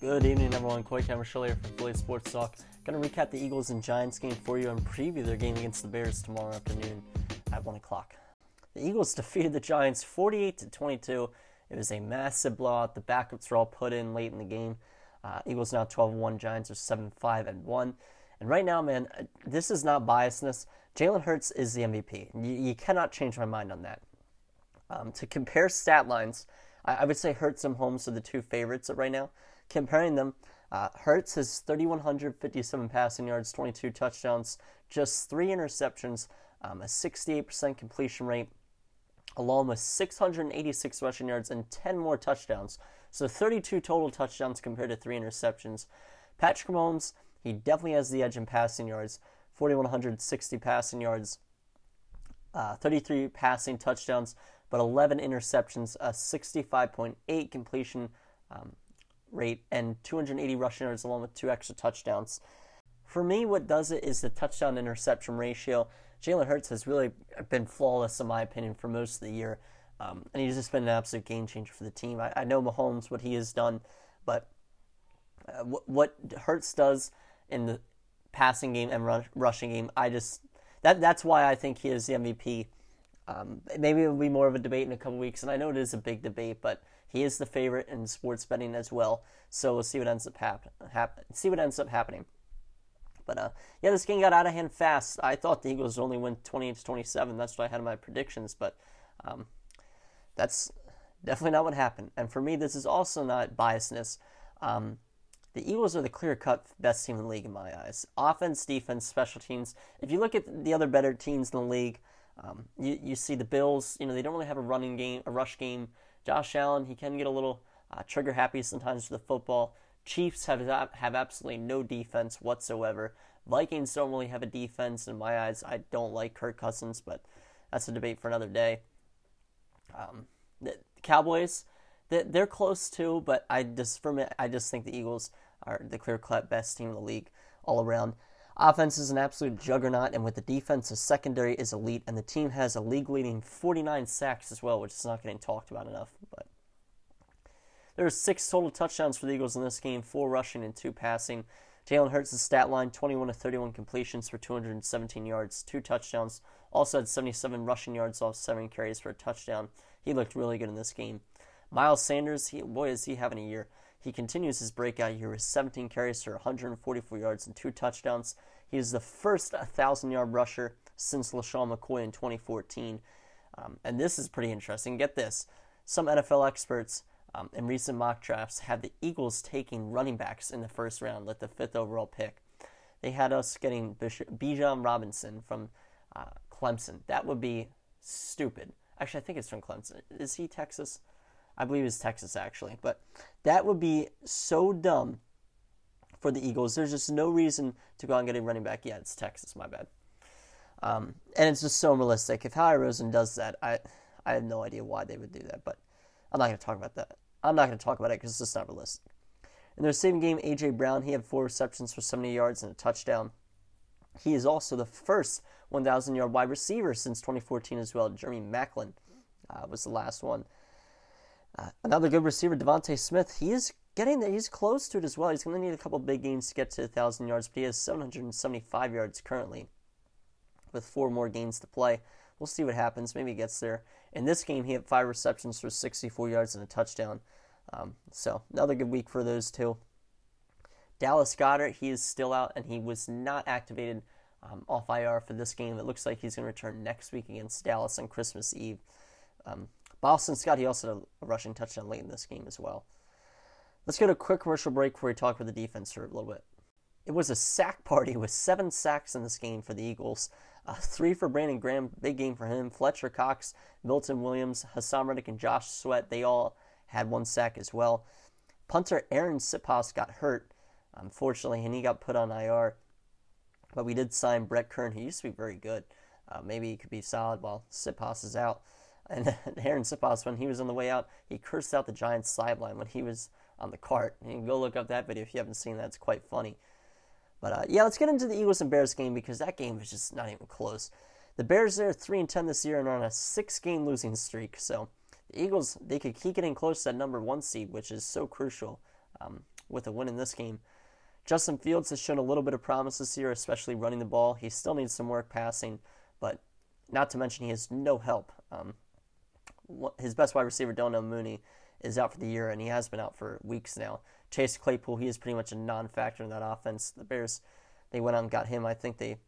Good evening, everyone. Coy Camiscioli here from Philly Sports Talk. Going to recap the Eagles and Giants game for you and preview their game against the Bears tomorrow afternoon at 1 o'clock. The Eagles defeated the Giants 48-22. It was a massive blowout. The backups were all put in late in the game. Eagles now 12-1. Giants are 7-5-1. And right now, man, this is not biasness. Jalen Hurts is the MVP. You cannot change my mind on that. To compare stat lines, I would say Hurts and Mahomes are the two favorites right now. Comparing them, Hurts has 3,157 passing yards, 22 touchdowns, just 3 interceptions, a 68% completion rate, along with 686 rushing yards and 10 more touchdowns. So 32 total touchdowns compared to 3 interceptions. Patrick Mahomes, he definitely has the edge in passing yards, 4,160 passing yards, 33 passing touchdowns, but 11 interceptions, a 65.8 completion rate and 280 rushing yards along with 2 extra touchdowns. For me, what does it is the touchdown-interception ratio. Jalen Hurts has really been flawless, in my opinion, for most of the year, and he's just been an absolute game-changer for the team. I know Mahomes, what he has done, but what Hurts does in the passing game and rushing game, that's why I think he is the MVP. Maybe it'll be more of a debate in a couple weeks, and I know it is a big debate, but he is the favorite in sports betting as well. So we'll see what ends up happening. But yeah, this game got out of hand fast. I thought the Eagles would only win 28-27. That's what I had in my predictions, but that's definitely not what happened. And for me, this is also not biasness. The Eagles are the clear-cut best team in the league in my eyes. Offense, defense, special teams. If you look at the other better teams in the league, you see the Bills. You know, they don't really have a running game, a rush game. Josh Allen, he can get a little trigger happy sometimes with the football. Chiefs have absolutely no defense whatsoever. Vikings don't really have a defense in my eyes. I don't like Kirk Cousins, but that's a debate for another day. The Cowboys, they're close too, but I just think the Eagles are the clear-cut best team in the league all around. Offense is an absolute juggernaut, and with the defense, the secondary is elite, and the team has a league-leading 49 sacks as well, which is not getting talked about enough. But there are 6 total touchdowns for the Eagles in this game, 4 rushing and 2 passing. Jalen Hurts' stat line, 21-31 completions for 217 yards, 2 touchdowns. Also had 77 rushing yards off 7 carries for a touchdown. He looked really good in this game. Miles Sanders, boy, is he having a year. He continues his breakout year with 17 carries for 144 yards and 2 touchdowns. He is the first 1,000-yard rusher since LeSean McCoy in 2014. And this is pretty interesting. Get this. Some NFL experts in recent mock drafts had the Eagles taking running backs in the first round, like the 5th overall pick. They had us getting Bijan Robinson from Clemson. That would be stupid. Actually, I think it's from Clemson. Is he Texas? I believe it's Texas, actually. But that would be so dumb for the Eagles. There's just no reason to go out and get a running back. Yeah, it's Texas, my bad. And it's just so realistic. If Howie Rosen does that, I have no idea why they would do that. But I'm not going to talk about that. I'm not going to talk about it because it's just not realistic. In their same game, A.J. Brown, he had 4 receptions for 70 yards and a touchdown. He is also the first 1,000-yard wide receiver since 2014 as well. Jeremy Maclin was the last one. Another good receiver, Devontae Smith, he is getting there. He's close to it as well. He's going to need a couple big games to get to 1,000 yards, but he has 775 yards currently with 4 more games to play. We'll see what happens. Maybe he gets there. In this game, he had 5 receptions for 64 yards and a touchdown. So another good week for those two. Dallas Goedert, he is still out, and he was not activated off IR for this game. It looks like he's going to return next week against Dallas on Christmas Eve. Boston Scott, he also had a rushing touchdown late in this game as well. Let's go to a quick commercial break before we talk about the defense for a little bit. It was a sack party with 7 sacks in this game for the Eagles. 3 for Brandon Graham, big game for him. Fletcher Cox, Milton Williams, Hassan Reddick, and Josh Sweat, they all had 1 sack as well. Punter Arryn Siposs got hurt, unfortunately, and he got put on IR. But we did sign Brett Kern, who used to be very good. Maybe he could be solid while Siposs is out. And Arryn Siposs, when he was on the way out, he cursed out the Giants' sideline when he was on the cart. You can go look up that video if you haven't seen that. It's quite funny. But, yeah, let's get into the Eagles and Bears game because that game was just not even close. The Bears are 3-10 this year and are on a 6-game losing streak. So the Eagles, they could keep getting close to that number 1 seed, which is so crucial. with a win in this game. Justin Fields has shown a little bit of promise this year, especially running the ball. He still needs some work passing, but not to mention he has no help. His best wide receiver, Darnell Mooney, is out for the year, and he has been out for weeks now. Chase Claypool, he is pretty much a non-factor in that offense. The Bears, they went out and got him. I think they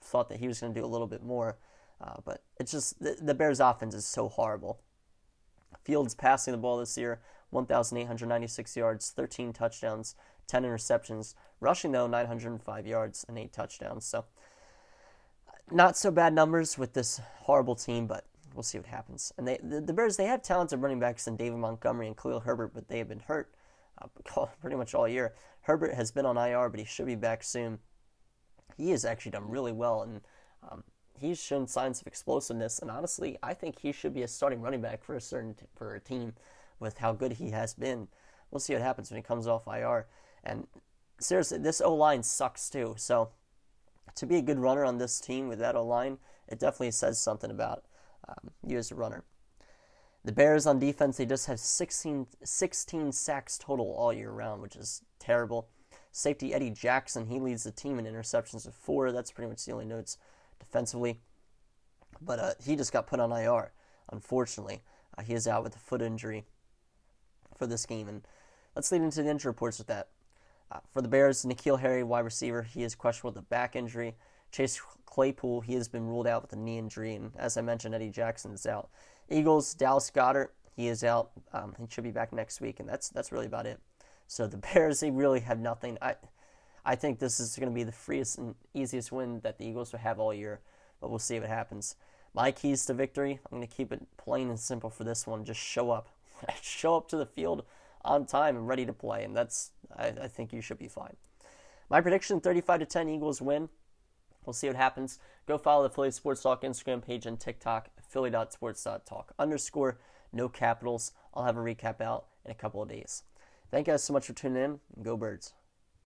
thought that he was going to do a little bit more. But it's just the Bears' offense is so horrible. Fields passing the ball this year, 1,896 yards, 13 touchdowns, 10 interceptions. Rushing, though, 905 yards and 8 touchdowns. So not so bad numbers with this horrible team, but we'll see what happens. And the Bears, they have talented running backs in David Montgomery and Khalil Herbert, but they have been hurt pretty much all year. Herbert has been on IR, but he should be back soon. He has actually done really well, and he's shown signs of explosiveness. And honestly, I think he should be a starting running back for a team with how good he has been. We'll see what happens when he comes off IR. And seriously, this O-line sucks too. So to be a good runner on this team with that O-line, it definitely says something about you as a runner. The Bears on defense, they just have 16 sacks total all year round, which is terrible. Safety Eddie Jackson, he leads the team in interceptions of 4. That's pretty much the only notes defensively. But he just got put on IR, unfortunately. He is out with a foot injury for this game. And let's lead into the injury reports with that. For the Bears, Nikhil Harry, wide receiver, he is questionable with a back injury. Chase Claypool, he has been ruled out with a knee injury, and as I mentioned, Eddie Jackson is out. Eagles, Dallas Goedert, he is out. He should be back next week, and that's really about it. So the Bears, they really have nothing. I think this is going to be the freest and easiest win that the Eagles will have all year, but we'll see what happens. My keys to victory, I'm going to keep it plain and simple for this one. Just show up. Show up to the field on time and ready to play, and I think you should be fine. My prediction, 35-10 Eagles win. We'll see what happens. Go follow the Philly Sports Talk Instagram page and TikTok, philly.sports.talk_no capitals. I'll have a recap out in a couple of days. Thank you guys so much for tuning in. Go Birds.